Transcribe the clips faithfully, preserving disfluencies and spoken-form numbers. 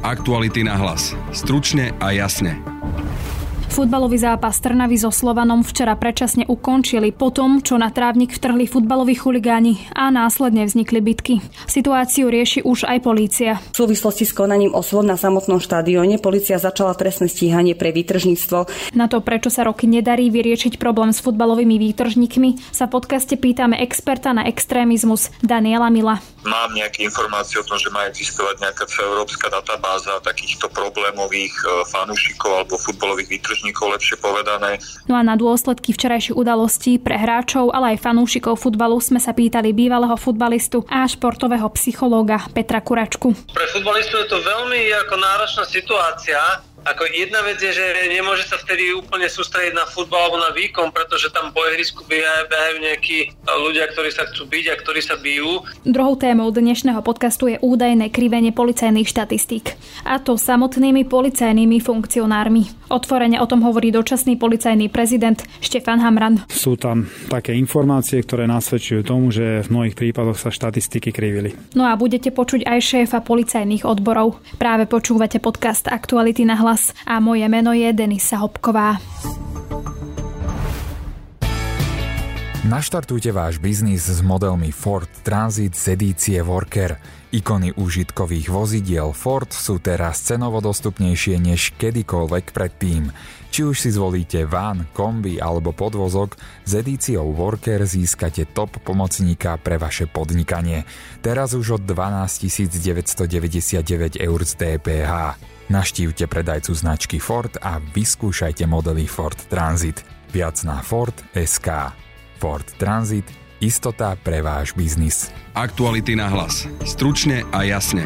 Aktuality na hlas. Stručne a jasne. Futbalový zápas Trnavy so Slovanom včera predčasne ukončili po tom, čo na trávnik vtrhli futbaloví chuligáni a následne vznikli bitky. Situáciu rieši už aj polícia. V súvislosti s konaním osôb na samotnom štadióne polícia začala trestné stíhanie pre výtržníctvo. Na to, prečo sa roky nedarí vyriešiť problém s futbalovými výtržníkmi, sa v podcaste pýtame experta na extrémizmus Daniela Mila. Mám nejaké informácie o tom, že má existovať nejaká celoeurópska databáza takýchto problémových fanúšikov alebo futbalových výtržníkov. Lepšie povedané. No a na dôsledky včerajších udalostí pre hráčov, ale aj fanúšikov futbalu sme sa pýtali bývalého futbalistu a športového psychológa Petra Kuračku. Pre futbalistu je to veľmi ako náročná situácia. Ako jedna vec je, že nemôže sa vtedy úplne sústrediť na futbal alebo na výkon, pretože tam po ihrisku behajú nejakí ľudia, ktorí sa chcú byť a ktorí sa bijú. Druhou témou dnešného podcastu je údajné krivenie policajných štatistík. A to samotnými policajnými funkcionármi. Otvorene o tom hovorí dočasný policajný prezident Štefan Hamran. Sú tam také informácie, ktoré nasvedčujú tomu, že v mnohých prípadoch sa štatistiky krivili. No a budete počuť aj šéfa policajných odborov. Práve počúvate podcast Aktuality na hlas. A moje meno je Denisa Hopková. Naštartujte váš biznis s modelmi Ford Transit z edície Worker. Ikony užitkových vozidiel Ford sú teraz cenovo dostupnejšie než kedykoľvek predtým. Či už si zvolíte van, kombi alebo podvozok, s edíciou Worker získate top pomocníka pre vaše podnikanie. Teraz už od dvanásť tisíc deväťsto deväťdesiatdeväť eur z dé pé há. Navštívte predajcu značky Ford a vyskúšajte modely Ford Transit. Viac na Ford bodka es ká. Ford Transit. Istota pre váš biznis. Aktuality na hlas. Stručne a jasne.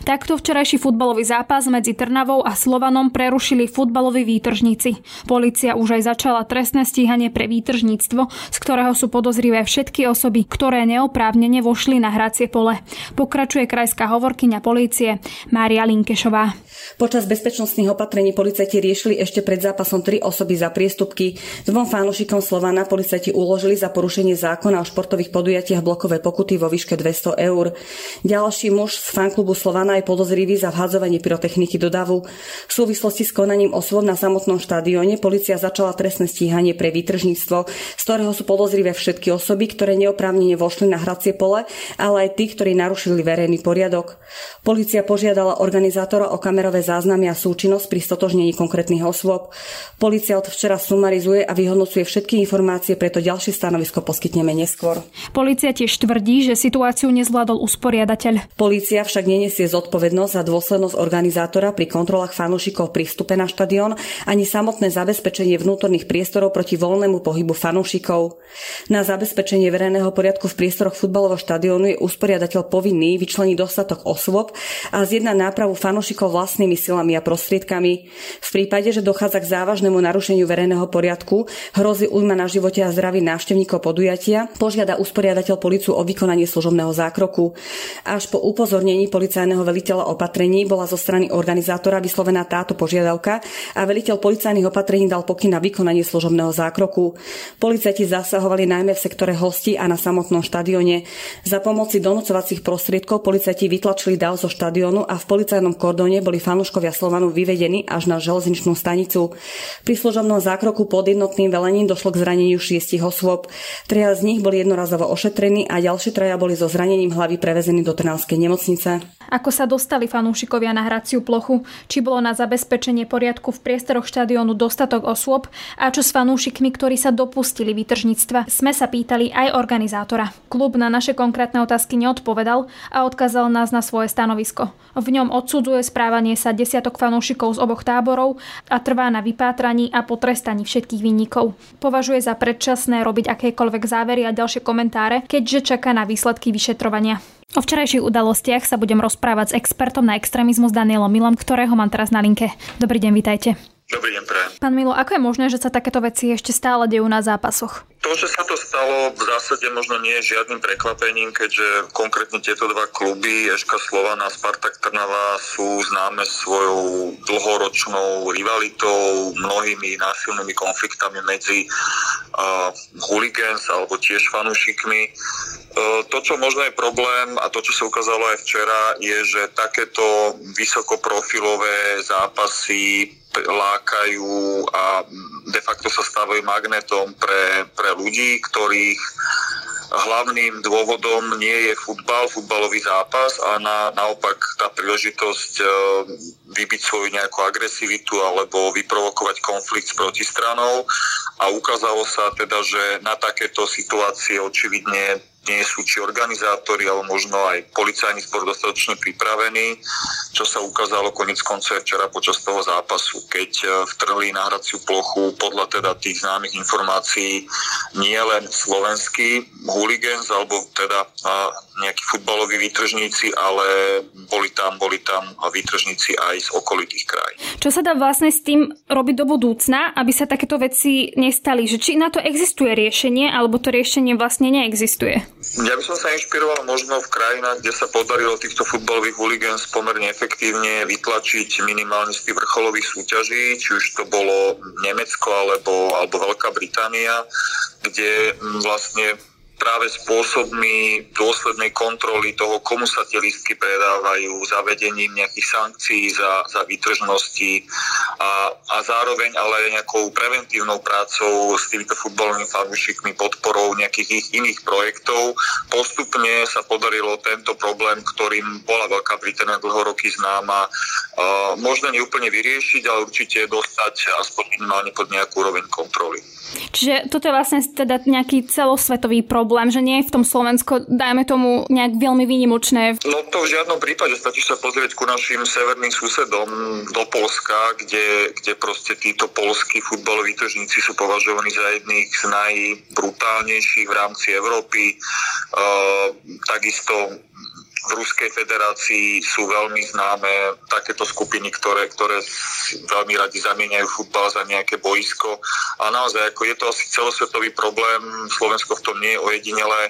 Takto včerajší futbalový zápas medzi Trnavou a Slovanom prerušili futbaloví výtržníci. Polícia už aj začala trestné stíhanie pre výtržníctvo, z ktorého sú podozrivé všetky osoby, ktoré neoprávnene vošli na hracie pole. Pokračuje krajská hovorkyňa polície Mária Linkešová. Počas bezpečnostných opatrení policajti riešili ešte pred zápasom tri osoby za priestupky. Dvom fanúšikom Slovana policajti uložili za porušenie zákona o športových podujatiach blokové pokuty vo výške dvesto eur. Ďalší muž z fanklubu Slovana je podozrivý za vhadzovanie pyrotechniky do davu. V súvislosti s konaním osôb na samotnom štadióne polícia začala trestné stíhanie pre výtržníctvo, z ktorého sú podozrivé všetky osoby, ktoré neoprávnene vošli na hracie pole, ale aj tí, ktorí narušili verejný poriadok. Polícia požiadala organizátora o kamerové záznamy a súčinnosť pri stotožnení konkrétnych osôb. Polícia od včera sumarizuje a vyhodnocuje všetky informácie, preto ďalšie stanovisko poskytneme neskôr. Polícia tiež tvrdí, že situáciu nezvládol usporiadateľ. Polícia však nenesie zodpovednosť Odpovednosť za dôslednosť organizátora pri kontrolách fanúšikov pri vstupe na štadión ani samotné zabezpečenie vnútorných priestorov proti voľnému pohybu fanúšikov. Na zabezpečenie verejného poriadku v priestoroch futbalového štadiónu je usporiadateľ povinný vyčleniť dostatok osôb a zjednať nápravu fanúšikov vlastnými silami a prostriedkami. V prípade, že dochádza k závažnému narušeniu verejného poriadku, hrozí újma na živote a zdraví návštevníkov podujatia, požiada usporiadateľ políciu o vykonanie služobného zákroku. Až po upozornení policajného veliteľa opatrení bola zo strany organizátora vyslovená táto požiadavka a veliteľ policajných opatrení dal pokyn na vykonanie služobného zákroku. Policajti zasahovali najmä v sektore hostí a na samotnom štadióne. Za pomoci donúcovacích prostriedkov policajti vytlačili dav zo štadiónu a v policajnom kordóne boli fanúškovia Slovanu vyvedení až na železničnú stanicu. Pri služobnom zákroku pod jednotným velením došlo k zraneniu šiestich osôb. Traja z nich boli jednorazovo ošetrení a ďalší traja boli so zranením hlavy prevezení do trnavskej nemocnice. Ako sa dostali fanúšikovia na hraciu plochu, či bolo na zabezpečenie poriadku v priestoroch štadiónu dostatok osôb a čo s fanúšikmi, ktorí sa dopustili výtržníctva, sme sa pýtali aj organizátora. Klub na naše konkrétne otázky neodpovedal a odkázal nás na svoje stanovisko. V ňom odsudzuje správanie sa desiatok fanúšikov z oboch táborov a trvá na vypátraní a potrestaní všetkých vinníkov. Považuje za predčasné robiť akékoľvek závery a ďalšie komentáre, keďže čaká na výsledky vyšetrovania. O včerajších udalostiach sa budem rozprávať s expertom na extrémizmus Danielom Milom, ktorého mám teraz na linke. Dobrý deň, vitajte. Dobrý deň, prajem. Pán Milo, ako je možné, že sa takéto veci ešte stále dejú na zápasoch? To To, že sa to stalo, v zásade možno nie je žiadnym prekvapením, keďže konkrétne tieto dva kluby, ŠK Slovan a Spartak Trnava, sú známe svojou dlhoročnou rivalitou, mnohými násilnými konfliktami medzi uh, hooligans alebo tiež fanúšikmi. Uh, to, čo možno je problém a to, čo sa ukázalo aj včera, je, že takéto vysokoprofilové zápasy lákajú a de facto sa stávajú magnetom pre, pre ľudí, ktorých hlavným dôvodom nie je futbal, futbalový zápas a na, naopak tá príležitosť e, vybiť svoju nejakú agresivitu alebo vyprovokovať konflikt s protistranou. A ukázalo sa teda, že na takéto situácie očividne nie sú či organizátori, ale možno aj policajný zbor dostatočne pripravení, čo sa ukázalo koniec konca včera počas toho zápasu, keď vtrhli na hraciu plochu podľa teda tých známych informácií nie len slovenský hooligans, alebo teda nejakí futbaloví výtržníci, ale boli tam, boli tam výtržníci aj z okolitých krajín. Čo sa dá vlastne s tým robiť do budúcna, aby sa takéto veci nestali? Že či na to existuje riešenie, alebo to riešenie vlastne neexistuje? Ja by som sa inšpiroval možno v krajinách, kde sa podarilo týchto futbalových hooligans pomerne efektívne vytlačiť minimálne z tých vrcholových súťaží, či už to bolo Nemecko alebo, alebo Veľká Británia, kde vlastne práve spôsobmi dôslednej kontroly toho, komu sa tie lístky predávajú, zavedením nejakých sankcií za, za výtržnosti a, a zároveň ale nejakou preventívnou prácou s týmito futbalovými fanúšikmi, podporou nejakých ich iných projektov. Postupne sa podarilo tento problém, ktorým bola Veľká Británia dlho roky známa, možno neúplne vyriešiť, ale určite dostať aspoň minimálne pod nejakú úroveň kontroly. Čiže toto je vlastne teda nejaký celosvetový problém, že nie je v tom Slovensko, dajme tomu, nejak veľmi výnimočné. No to v žiadnom prípade, stačí sa pozrieť ku našim severným susedom do Polska, kde, kde proste títo polskí futbaloví výtržníci sú považovaní za jedných z najbrutálnejších v rámci Európy. E, takisto v Ruskej federácii sú veľmi známe takéto skupiny, ktoré, ktoré veľmi radi zamieňajú futbal za nejaké boisko. A naozaj, ako je to asi celosvetový problém, Slovensko v tom nie je ojedinelé.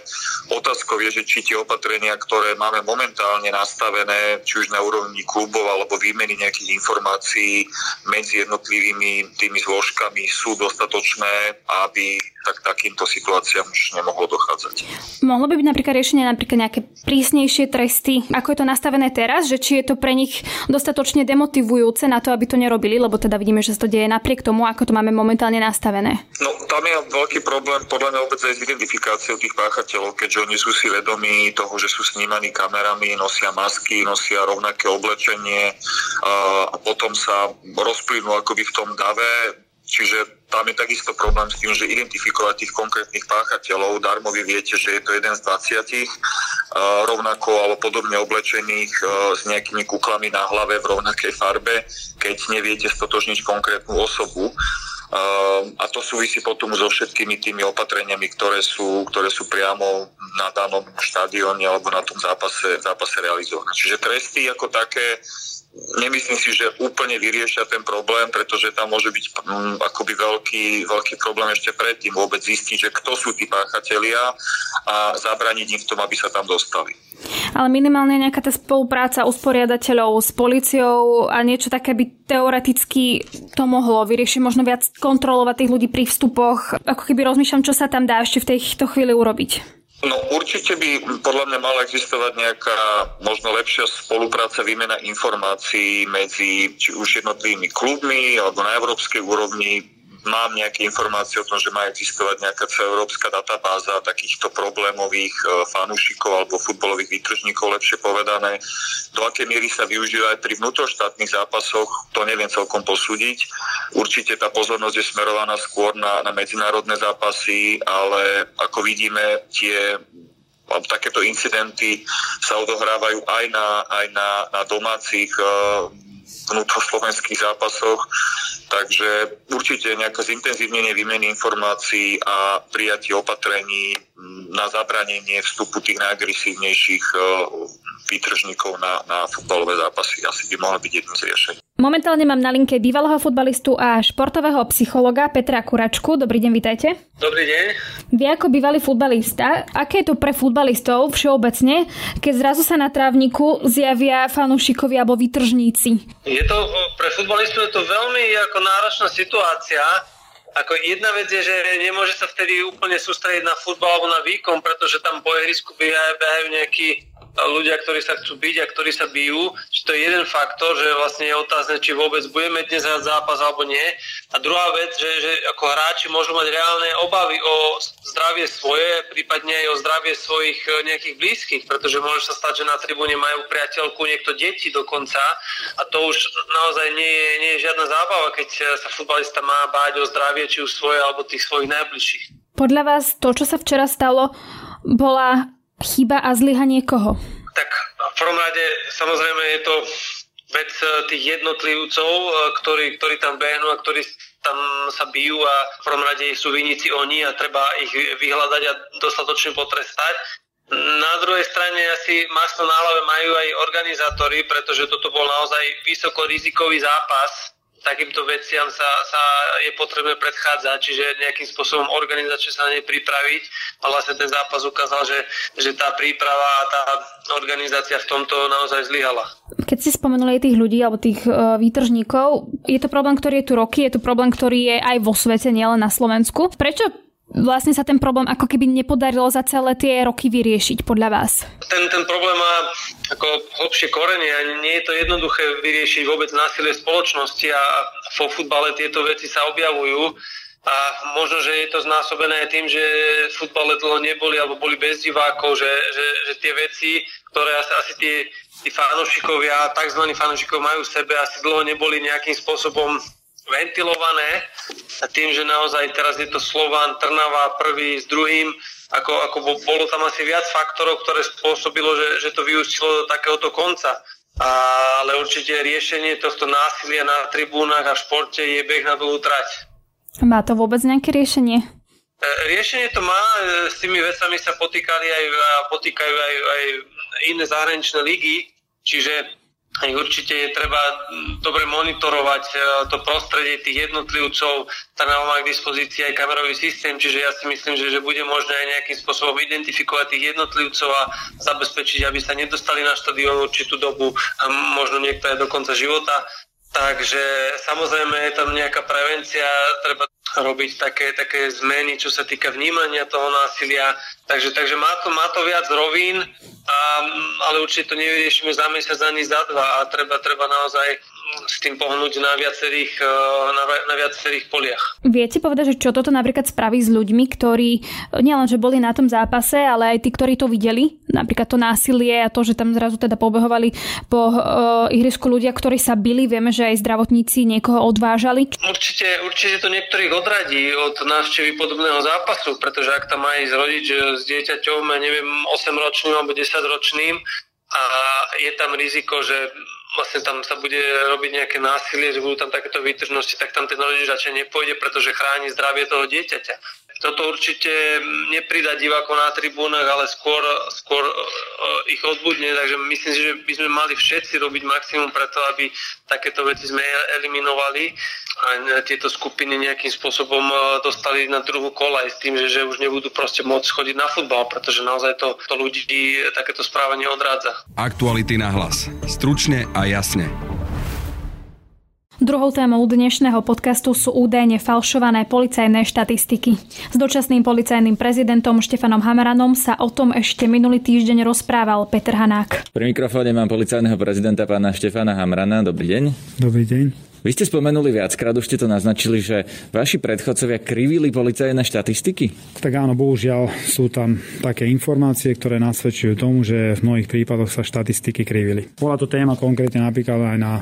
Otázkou je, že či tie opatrenia, ktoré máme momentálne nastavené, či už na úrovni klubov alebo výmeny nejakých informácií medzi jednotlivými tými zložkami, sú dostatočné, aby tak takýmto situáciám už nemohlo dochádzať. Mohlo by byť napríklad riešenie napríklad nejaké prísnejšie tresty, ako je to nastavené teraz, že či je to pre nich dostatočne demotivujúce na to, aby to nerobili, lebo teda vidíme, že sa to deje napriek tomu, ako to máme momentálne nastavené. No tam je veľký problém podľa mňa vôbec aj s identifikáciou tých páchateľov, keďže oni sú si vedomí toho, že sú snímaní kamerami, nosia masky, nosia rovnaké oblečenie a potom sa rozplynú akoby v tom dave, čiže tam je takisto problém s tým, že identifikovať tých konkrétnych páchateľov. Darmo vy viete, že je to jeden z dvadsiatich rovnako alebo podobne oblečených s nejakými kuklami na hlave v rovnakej farbe, keď neviete stotožniť konkrétnu osobu. A to súvisí potom so všetkými tými opatreniami, ktoré sú, ktoré sú priamo na danom štadióne alebo na tom zápase, zápase realizované. Čiže tresty ako také, nemyslím si, že úplne vyriešia ten problém, pretože tam môže byť m, akoby veľký, veľký problém ešte predtým vôbec zistiť, že kto sú tí páchatelia a zabrániť im v tom, aby sa tam dostali. Ale minimálne nejaká tá spolupráca usporiadateľov s políciou a niečo také by teoreticky to mohlo vyriešiť, možno viac kontrolovať tých ľudí pri vstupoch. Ako keby rozmýšľam, čo sa tam dá ešte v tejto chvíli urobiť. No určite by podľa mňa mala existovať nejaká možno lepšia spolupráca, výmena informácií medzi či už jednotlivými klubmi alebo na európskej úrovni. Mám nejaké informácie o tom, že má existovať nejaká celoeurópska databáza takýchto problémových fanúšikov alebo futbalových výtržníkov, lepšie povedané. Do akej miery sa využíva aj pri vnútroštátnych zápasoch, to neviem celkom posúdiť. Určite tá pozornosť je smerovaná skôr na, na medzinárodné zápasy, ale ako vidíme, tie takéto incidenty sa odohrávajú aj na, aj na, na domácich vnútroslovenských zápasoch, takže určite nejaké zintenzívnenie výmeny informácií a prijatie opatrení na zabranenie vstupu tých najagresívnejších výtržníkov na, na futbalové zápasy asi by mohlo byť jedno z riešení. Momentálne mám na linke bývalého futbalistu a športového psychologa Petra Kuračku. Dobrý deň, vitajte. Dobrý deň. Vy ako bývalý futbalista, aké je to pre futbalistov všeobecne, keď zrazu sa na trávniku zjavia fanúšikovia alebo výtržníci? Je to, pre futbalistov je to veľmi ako náročná situácia. Ako jedna vec je, že nemôže sa vtedy úplne sústrediť na futbal alebo na výkon, pretože tam po ihrisku behajú nejakí ľudia, ktorí sa chcú byť a ktorí sa bijú. Čiže to je jeden faktor, že vlastne je otázne, či vôbec budeme dnes hrať zápas alebo nie. A druhá vec, že, že ako hráči môžu mať reálne obavy o zdravie svoje, prípadne aj o zdravie svojich nejakých blízkych, pretože môže sa stať, že na tribúne majú priateľku, niekto deti dokonca. A to už naozaj nie je, nie je žiadna zábava, keď sa futbalista má báť o zdravie, či už svoje alebo tých svojich najbližších. Podľa vás to, čo sa včera stalo, bola chyba a zlyhanie koho? Tak v prvom rade samozrejme je to vec tých jednotlivcov, ktorí, ktorí tam behnú a ktorí tam sa bijú a v prvom rade sú viníci oni a treba ich vyhľadať a dostatočne potrestať. Na druhej strane asi maslo na hlave majú aj organizátori, pretože toto bol naozaj vysokorizikový zápas. Takýmto veciam sa, sa je potrebné predchádzať, čiže nejakým spôsobom organizačne sa na nej pripraviť. A vlastne ten zápas ukázal, že, že tá príprava a tá organizácia v tomto naozaj zlyhala. Keď ste spomenuli tých ľudí alebo tých e, výtržníkov, je to problém, ktorý je tu roky, je to problém, ktorý je aj vo svete, nielen na Slovensku. Prečo vlastne sa ten problém ako keby nepodarilo za celé tie roky vyriešiť podľa vás? Ten, ten problém má ako hlbšie korenie a nie je to jednoduché vyriešiť vôbec násilie spoločnosti a vo futbale tieto veci sa objavujú a možno, že je to znásobené tým, že v futbale dlho neboli alebo boli bez divákov, že, že, že tie veci, ktoré asi, asi tie, tí fanúšikovia, tzv. Fanúšikov majú v sebe, asi dlho neboli nejakým spôsobom ventilované a tým, že naozaj teraz je to Slovan, Trnava prvý s druhým, ako, ako bolo tam asi viac faktorov, ktoré spôsobilo, že, že to vyústilo do takéhoto konca. A, ale určite riešenie tohto násilia na tribúnach a v športe je beh na dlhú trať. Má to vôbec nejaké riešenie? Riešenie to má, s tými vecami sa potýkali aj, potýkajú aj, aj iné zahraničné ligy, čiže aj určite je treba dobre monitorovať to prostredie tých jednotlivcov. Trnava má k dispozícii aj kamerový systém, čiže ja si myslím, že, že bude možné aj nejakým spôsobom identifikovať tých jednotlivcov a zabezpečiť, aby sa nedostali na štadión určitú dobu a možno niekto aj do konca života. Takže samozrejme je tam nejaká prevencia, treba robiť také, také zmeny, čo sa týka vnímania toho násilia. Takže, takže má to, má to viac rovín, a, ale určite to nevyriešime za mesiac ani za dva a treba, treba naozaj s tým pohnúť na viacerých, na, na viacerých poliach. Viete povedať, že čo toto napríklad spraví s ľuďmi, ktorí nielen, že boli na tom zápase, ale aj tí, ktorí to videli, napríklad to násilie a to, že tam zrazu teda pobehovali po uh, ihrisku ľudia, ktorí sa bili, vieme, že aj zdravotníci niekoho odvážali. Určite, určite to niektorých odradí od návštevy podobného zápasu, pretože ak tam aj rodič s dieťaťom, neviem, osemročným alebo desaťročným a je tam riziko, že vlastne tam sa bude robiť nejaké násilie, že budú tam takéto výtržnosti, tak tam ten rodič radšej nepôjde, pretože chráni zdravie toho dieťaťa. Toto určite nepridá divákov na tribúnach, ale skôr, skôr ich odbudne, takže myslím si, že by sme mali všetci robiť maximum preto, aby takéto veci sme eliminovali a tieto skupiny nejakým spôsobom dostali na druhú kolaj s tým, že, že už nebudú proste môcť chodiť na futbal, pretože naozaj to, to ľudí takéto správanie odrádza. Aktuality na hlas. Stručne a jasne. Druhou témou dnešného podcastu sú údajne falšované policajné štatistiky. S dočasným policajným prezidentom Štefanom Hamranom sa o tom ešte minulý týždeň rozprával Peter Hanák. Pri mikrofóne mám policajného prezidenta pána Štefana Hamrana. Dobrý deň. Dobrý deň. Vy ste spomenuli viackrát, už ste to naznačili, že vaši predchodcovia krivili policajné štatistiky? Tak áno, bohužiaľ sú tam také informácie, ktoré nasvedčujú tomu, že v mnohých prípadoch sa štatistiky krivili. Bola to téma konkrétne napríklad aj na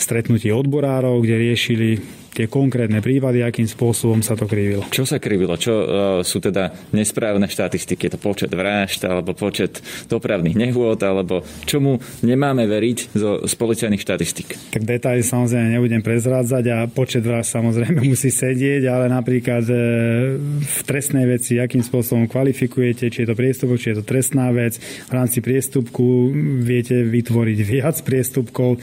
stretnutí odborárov, kde riešili tie konkrétne prípady, akým spôsobom sa to krivilo. Čo sa krivilo? Čo uh, sú teda nesprávne štatistiky? Je to počet vražd, alebo počet dopravných nehôd, alebo čomu nemáme veriť zo, z policajných štatistik? Tak detaily samozrejme nebudem prezrádzať a počet vražd samozrejme musí sedieť, ale napríklad e, v trestnej veci, akým spôsobom kvalifikujete, či je to priestupok, či je to trestná vec. V rámci priestupku viete vytvoriť viac priestupkov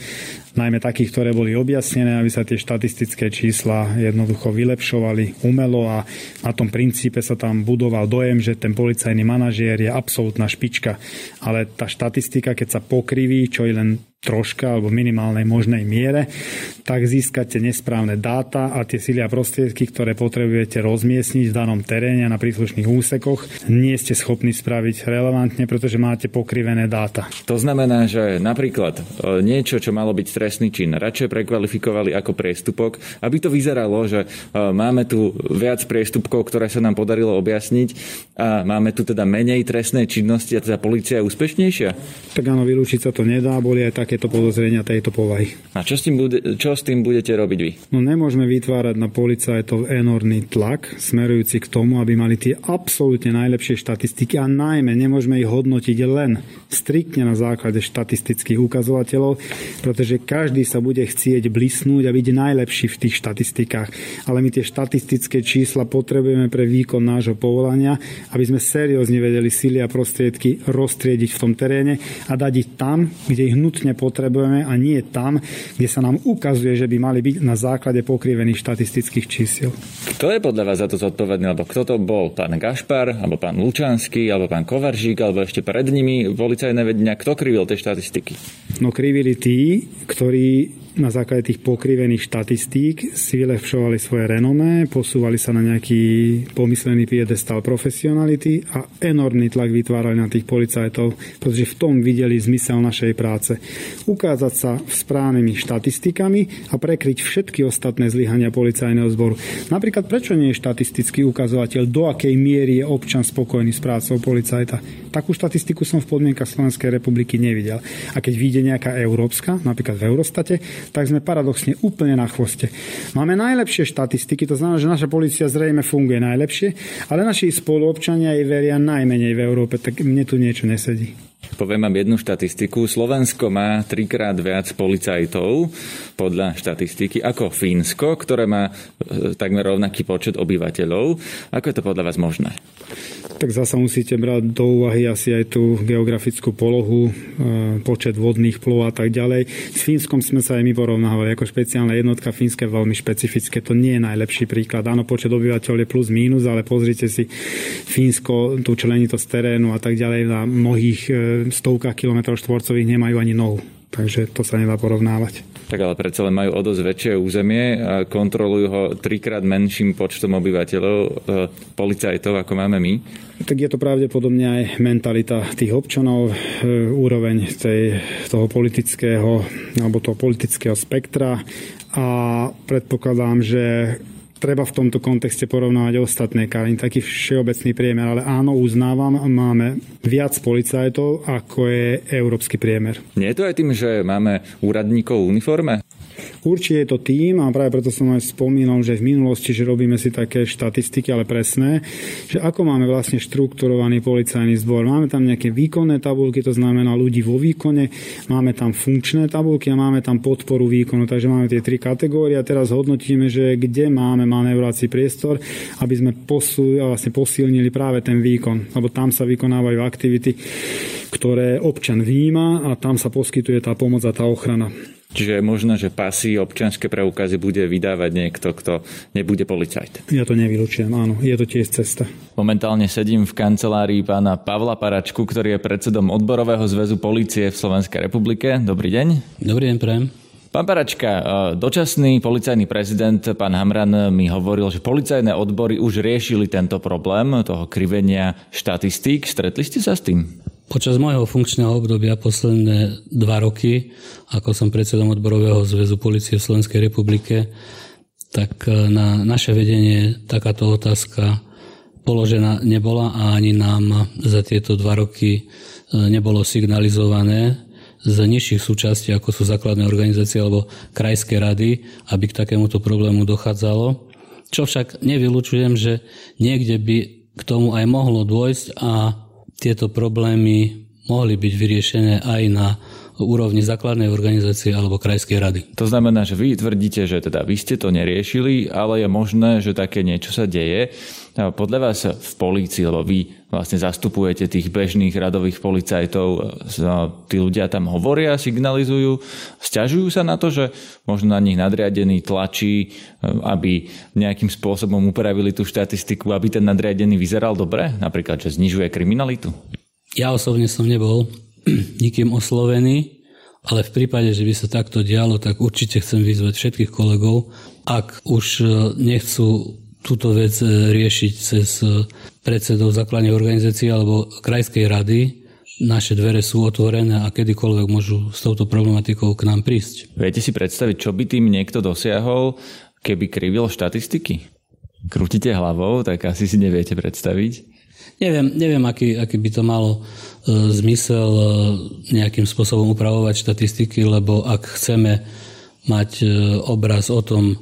najmä takých, ktoré boli objasnené, aby sa tie štatistické čísla jednoducho vylepšovali umelo a na tom princípe sa tam budoval dojem, že ten policajný manažér je absolútna špička. Ale tá štatistika, keď sa pokriví, čo je len troška alebo minimálnej možnej miere, tak získate nesprávne dáta a tie síly a prostriedky, ktoré potrebujete rozmiestniť v danom teréne a na príslušných úsekoch, nie ste schopní spraviť relevantne, pretože máte pokrivené dáta. To znamená, že napríklad niečo, čo malo byť trestný čin, radšej prekvalifikovali ako priestupok, aby to vyzeralo, že máme tu viac priestupkov, ktoré sa nám podarilo objasniť a máme tu teda menej trestnej činnosti a teda polícia je úspešnejšia? Tak áno, vylúčiť sa to nedá, boli aj tak takéto podozrenia tejto povahy. A čo s tým, bude, čo s tým budete robiť vy? No nemôžeme vytvárať na policajtov enormný tlak, smerujúci k tomu, aby mali tie absolútne najlepšie štatistiky a najmä nemôžeme ich hodnotiť len striktne na základe štatistických ukazovateľov, pretože každý sa bude chcieť blisnúť a byť najlepší v tých štatistikách. Ale my tie štatistické čísla potrebujeme pre výkon nášho povolania, aby sme seriózne vedeli síly a prostriedky roztriediť v tom teréne a dať ich tam, kde ich nutne potrebujeme a nie tam, kde sa nám ukazuje, že by mali byť na základe pokrivených štatistických čísiel. Kto je podľa vás za to zodpovedný? Alebo kto to bol? Pán Gašpar, alebo pán Lučanský, alebo pán Kovaržík, alebo ešte pred nimi policajné vedenia? Kto krivil tie štatistiky? No krivili tí, ktorí na základe tých pokrivených štatistík si vylepšovali svoje renomé, posúvali sa na nejaký pomyslený piedestal profesionality a enormný tlak vytvárali na tých policajtov, pretože v tom videli zmysel našej práce. Ukázať sa správnymi štatistikami a prekryť všetky ostatné zlyhania policajného zboru. Napríklad, prečo nie je štatistický ukazovateľ, do akej miery je občan spokojný s prácou policajta? Takú štatistiku som v podmienkach Slovenskej republiky nevidel. A keď vyjde nejaká európska, napríklad v Eurostate, tak sme paradoxne úplne na chvoste. Máme najlepšie štatistiky, to znamená, že naša polícia zrejme funguje najlepšie, ale naši spoluobčania jej veria najmenej v Európe, tak mne tu niečo nesedí. Poviem vám jednu štatistiku. Slovensko má trikrát viac policajtov podľa štatistiky ako Fínsko, ktoré má takmer rovnaký počet obyvateľov. Ako je to podľa vás možné? Tak zasa musíte brať do úvahy asi aj tú geografickú polohu, počet vodných plov a tak ďalej. S Fínskom sme sa aj my porovnávali. Ako špeciálna jednotka Fínske je veľmi špecifické. To nie je najlepší príklad. Áno, počet obyvateľov je plus mínus, ale pozrite si Fínsko, tú členitosť terénu a tak ďalej, na mnohých stovkách kilometrov štvorcových nemajú ani nohu. Takže to sa nedá porovnávať. Tak ale predsa len majú o dosť väčšie územie a kontrolujú ho trikrát menším počtom obyvateľov, e, policajtov, ako máme my. Tak je to pravdepodobne aj mentalita tých občanov, e, úroveň tej, toho politického alebo toho politického spektra a predpokladám, že treba v tomto kontexte porovnávať ostatné krajiny, taký všeobecný priemer, ale áno, uznávam, máme viac policajtov, ako je európsky priemer. Nie je to aj tým, že máme úradníkov v uniforme? Určite je to tým a práve preto som aj spomínal, že v minulosti, že robíme si také štatistiky, ale presné, že ako máme vlastne štrukturovaný policajný zbor. Máme tam nejaké výkonné tabulky, to znamená ľudí vo výkone, máme tam funkčné tabulky a máme tam podporu výkonu, takže máme tie tri kategórie a teraz hodnotíme, že kde máme manevrovací priestor, aby sme posú, vlastne posilnili práve ten výkon, lebo tam sa vykonávajú aktivity, ktoré občan vníma a tam sa poskytuje tá pomoc a tá ochrana. Čiže je možné, že pasy, občianske preukazy bude vydávať niekto, kto nebude policajt. Ja to nevylučujem, áno. Je to tiež cesta. Momentálne sedím v kancelárii pána Pavla Paračku, ktorý je predsedom odborového zväzu polície v Slovenskej republike. Dobrý deň. Dobrý deň, prajem. Pán Paračka, dočasný policajný prezident, pán Hamran, mi hovoril, že policajné odbory už riešili tento problém toho krivenia štatistík. Stretli ste sa s tým? Počas môjho funkčného obdobia posledné dva roky, ako som predsedom odborového zväzu polície v Slovenskej republike, tak na naše vedenie takáto otázka položená nebola a ani nám za tieto dva roky nebolo signalizované z nižších súčastí, ako sú základné organizácie alebo krajské rady, aby k takémuto problému dochádzalo. Čo však nevylučujem, že niekde by k tomu aj mohlo dôjsť a tieto problémy mohli byť vyriešené aj na úrovni základnej organizácie alebo krajskej rady. To znamená, že vy tvrdíte, že teda vy ste to neriešili, ale je možné, že také niečo sa deje. Podľa vás v polícii, lebo vy vlastne zastupujete tých bežných radových policajtov, tí ľudia tam hovoria, signalizujú, sťažujú sa na to, že možno na nich nadriadený tlačí, aby nejakým spôsobom upravili tú štatistiku, aby ten nadriadený vyzeral dobre, napríklad, že znižuje kriminalitu? Ja osobne som nebol nikým oslovený, ale v prípade, že by sa takto dialo, tak určite chcem vyzvať všetkých kolegov, ak už nechcú túto vec riešiť cez predsedov základnej organizácie alebo krajskej rady, naše dvere sú otvorené a kedykoľvek môžu s touto problematikou k nám prísť. Viete si predstaviť, čo by tým niekto dosiahol, keby krivil štatistiky? Krútite hlavou, tak asi si neviete predstaviť. Neviem, neviem aký, aký by to malo zmysel nejakým spôsobom upravovať štatistiky, lebo ak chceme mať obraz o tom,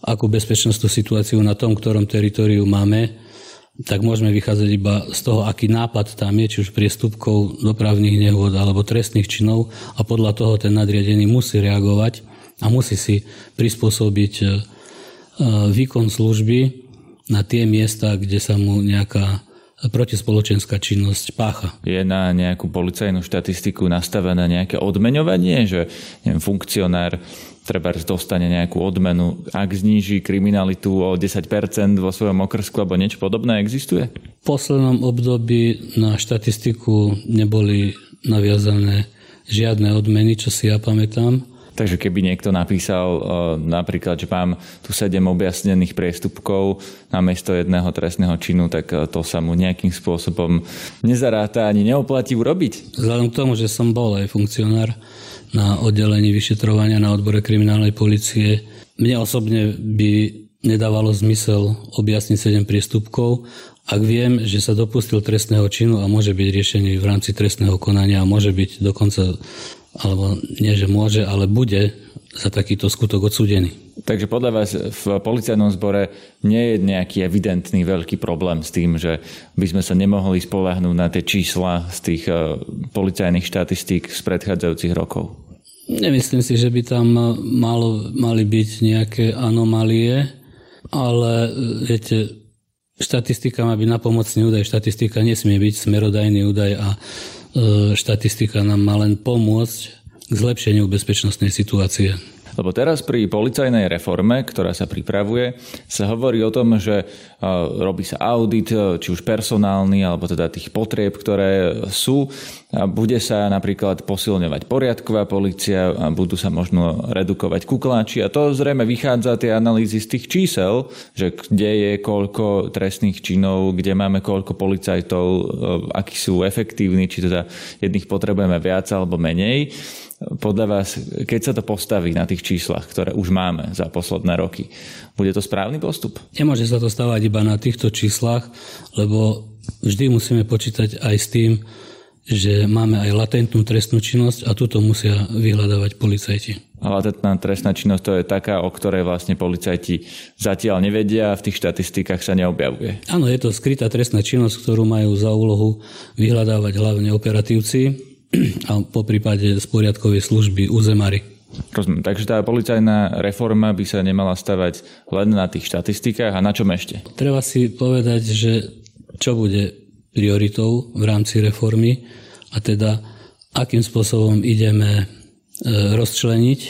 akú bezpečnostnú situáciu na tom, ktorom teritoriu máme, tak môžeme vychádzať iba z toho, aký nápad tam je, či už priestupkov, dopravných nehôd alebo trestných činov, a podľa toho ten nadriadený musí reagovať a musí si prispôsobiť výkon služby na tie miesta, kde sa mu nejaká protispoločenská činnosť pácha. Je na nejakú policajnú štatistiku nastavené nejaké odmeňovanie, že neviem, funkcionár treba dostane nejakú odmenu, ak zníži kriminalitu o desať percent vo svojom okrsku alebo niečo podobné existuje? V poslednom období na štatistiku neboli naviazané žiadne odmeny, čo si ja pamätám. Takže keby niekto napísal napríklad, že mám tu sedem objasnených priestupkov namiesto jedného trestného činu, tak to sa mu nejakým spôsobom nezaráta ani neoplatí urobiť. Vzhľadom k tomu, že som bol aj funkcionár na oddelení vyšetrovania na odbore kriminálnej polície, mne osobne by nedávalo zmysel objasniť sedem priestupkov, ak viem, že sa dopustil trestného činu a môže byť riešený v rámci trestného konania a môže byť dokonca, alebo nie, že môže, ale bude za takýto skutok odsúdený. Takže podľa vás v policajnom zbore nie je nejaký evidentný veľký problém s tým, že by sme sa nemohli spoľahnúť na tie čísla z tých policajných štatistík z predchádzajúcich rokov? Nemyslím si, že by tam malo, mali byť nejaké anomálie, ale viete, štatistika má byť napomocný údaj, štatistika nesmie byť smerodajný údaj a štatistika nám má len pomôcť k zlepšeniu bezpečnostnej situácie. Lebo teraz pri policajnej reforme, ktorá sa pripravuje, sa hovorí o tom, že robí sa audit, či už personálny, alebo teda tých potrieb, ktoré sú. Bude sa napríklad posilňovať poriadková polícia, budú sa možno redukovať kukláči a to zrejme vychádza tie analýzy z tých čísel, že kde je koľko trestných činov, kde máme koľko policajtov, akí sú efektívni, či teda jedných potrebujeme viac alebo menej. Podľa vás, keď sa to postaví na tých číslach, ktoré už máme za posledné roky, bude to správny postup? Nemôže sa to stavať iba na týchto číslach, lebo vždy musíme počítať aj s tým, že máme aj latentnú trestnú činnosť a túto musia vyhľadávať policajti. A latentná trestná činnosť to je taká, o ktorej vlastne policajti zatiaľ nevedia a v tých štatistikách sa neobjavuje. Áno, je to skrytá trestná činnosť, ktorú majú za úlohu vyhľadávať hlavne operatívci a po prípade z poriadkovej služby uzemári. Rozumiem. Takže tá policajná reforma by sa nemala stavať len na tých štatistikách a na čom ešte? Treba si povedať, že čo bude prioritou v rámci reformy a teda akým spôsobom ideme rozčleniť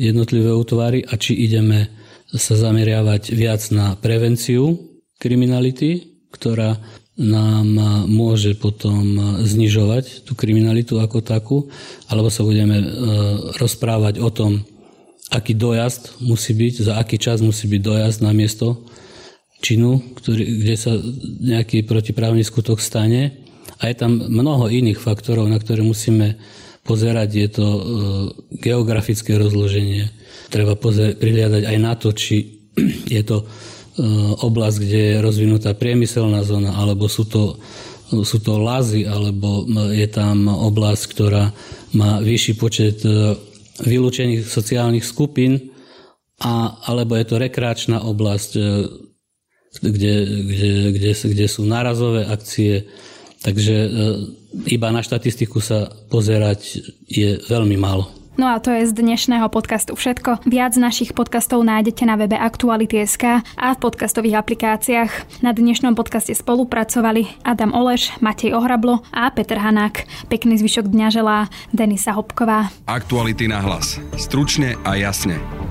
jednotlivé útvary a či ideme sa zameriavať viac na prevenciu kriminality, ktorá nám môže potom znižovať tú kriminalitu ako takú, alebo sa budeme rozprávať o tom, aký dojazd musí byť, za aký čas musí byť dojazd na miesto činu, ktorý, kde sa nejaký protiprávny skutok stane. A je tam mnoho iných faktorov, na ktoré musíme pozerať. Je to geografické rozloženie. Treba pozerať, prihliadať aj na to, či je to oblasť, kde je rozvinutá priemyselná zóna, alebo sú to, sú to lázy, alebo je tam oblasť, ktorá má vyšší počet vylúčených sociálnych skupín, a, alebo je to rekreačná oblasť, kde, kde, kde, kde sú nárazové akcie. Takže iba na štatistiku sa pozerať je veľmi málo. No a to je z dnešného podcastu všetko. Viac našich podcastov nájdete na webe aktuality bodka es ká a v podcastových aplikáciách. Na dnešnom podcaste spolupracovali Adam Oleš, Matej Ohrablo a Peter Hanák. Pekný zvyšok dňa želá Denisa Hopková. Aktuality na hlas. Stručne a jasne.